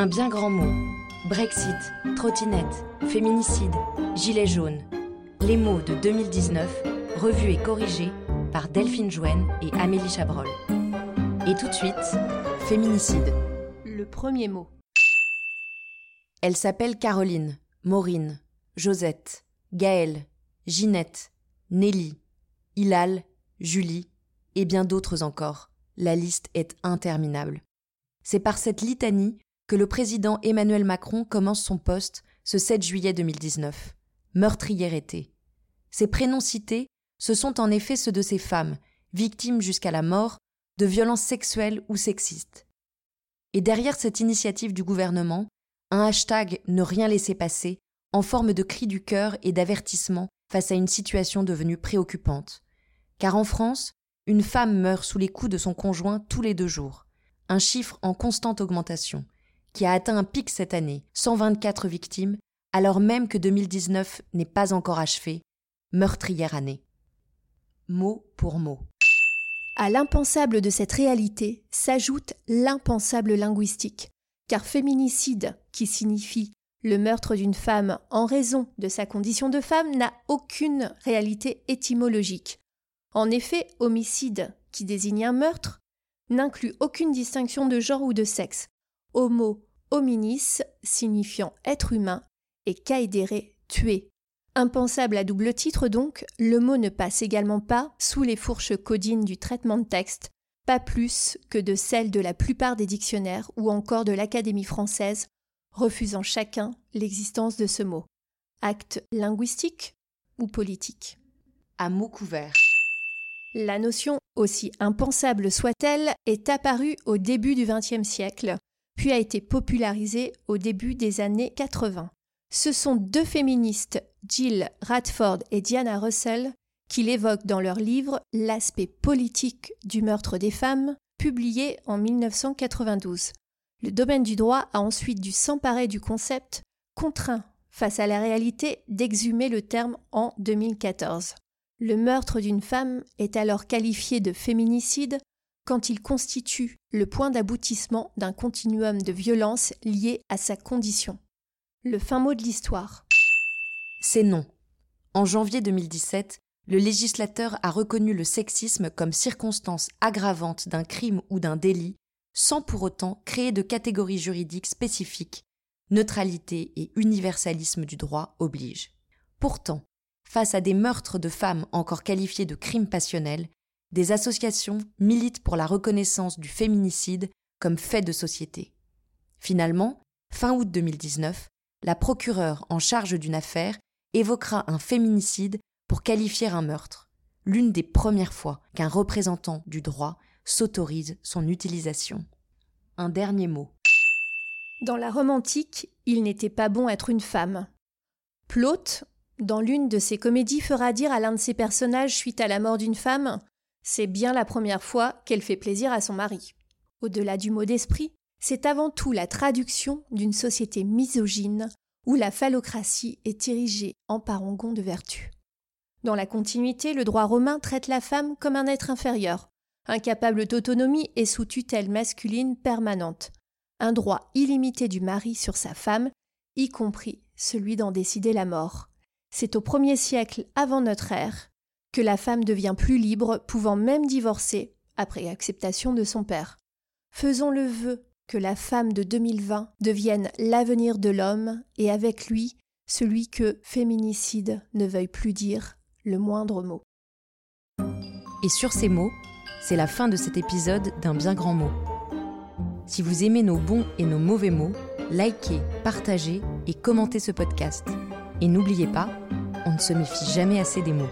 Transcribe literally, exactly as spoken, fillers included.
Un bien grand mot. Brexit, trottinette, féminicide, gilet jaune. Les mots de deux mille dix-neuf, revus et corrigés par Delphine Jouenne et Amélie Chabrol. Et tout de suite, féminicide. Le premier mot. Elle s'appelle Caroline, Maureen, Josette, Gaëlle, Ginette, Nelly, Hilal, Julie et bien d'autres encore. La liste est interminable. C'est par cette litanie que le président Emmanuel Macron commence son poste ce sept juillet deux mille dix-neuf. Meurtrière été. Ces prénoms cités, ce sont en effet ceux de ces femmes, victimes jusqu'à la mort, de violences sexuelles ou sexistes. Et derrière cette initiative du gouvernement, un hashtag « Ne rien laisser passer » en forme de cri du cœur et d'avertissement face à une situation devenue préoccupante. Car en France, une femme meurt sous les coups de son conjoint tous les deux jours. Un chiffre en constante augmentation, qui a atteint un pic cette année, cent vingt-quatre victimes, alors même que deux mille dix-neuf n'est pas encore achevée, meurtrière année. Mot pour mot. À l'impensable de cette réalité s'ajoute l'impensable linguistique, car féminicide, qui signifie le meurtre d'une femme en raison de sa condition de femme, n'a aucune réalité étymologique. En effet, homicide, qui désigne un meurtre, n'inclut aucune distinction de genre ou de sexe. Homo hominis, signifiant être humain, et caedere, tuer. Impensable à double titre donc, le mot ne passe également pas sous les fourches codines du traitement de texte, pas plus que de celles de la plupart des dictionnaires ou encore de l'Académie française, refusant chacun l'existence de ce mot. Acte linguistique ou politique. À mot couvert. La notion, aussi impensable soit-elle, est apparue au début du vingtième siècle, puis a été popularisée au début des années quatre-vingts. Ce sont deux féministes, Jill Radford et Diana Russell, qui l'évoquent dans leur livre « L'aspect politique du meurtre des femmes », publié en mille neuf cent quatre-vingt-douze. Le domaine du droit a ensuite dû s'emparer du concept, contraint face à la réalité d'exhumer le terme en deux mille quatorze. Le meurtre d'une femme est alors qualifié de féminicide quand il constitue le point d'aboutissement d'un continuum de violences liées à sa condition. Le fin mot de l'histoire. C'est non. En janvier deux mille dix-sept, le législateur a reconnu le sexisme comme circonstance aggravante d'un crime ou d'un délit, sans pour autant créer de catégories juridiques spécifiques. Neutralité et universalisme du droit obligent. Pourtant, face à des meurtres de femmes encore qualifiés de crimes passionnels, des associations militent pour la reconnaissance du féminicide comme fait de société. Finalement, fin août deux mille dix-neuf, la procureure en charge d'une affaire évoquera un féminicide pour qualifier un meurtre, l'une des premières fois qu'un représentant du droit s'autorise son utilisation. Un dernier mot. Dans la Rome antique, il n'était pas bon être une femme. Plaute, dans l'une de ses comédies, fera dire à l'un de ses personnages suite à la mort d'une femme « C'est bien la première fois qu'elle fait plaisir à son mari ». Au-delà du mot d'esprit, c'est avant tout la traduction d'une société misogyne où la phallocratie est érigée en parangon de vertu. Dans la continuité, le droit romain traite la femme comme un être inférieur, incapable d'autonomie et sous tutelle masculine permanente. Un droit illimité du mari sur sa femme, y compris celui d'en décider la mort. C'est au premier siècle avant notre ère que la femme devient plus libre, pouvant même divorcer après acceptation de son père. Faisons le vœu que la femme de deux mille vingt devienne l'avenir de l'homme et avec lui, celui que féminicide ne veuille plus dire le moindre mot. Et sur ces mots, c'est la fin de cet épisode d'un bien grand mot. Si vous aimez nos bons et nos mauvais mots, likez, partagez et commentez ce podcast. Et n'oubliez pas, on ne se méfie jamais assez des mots.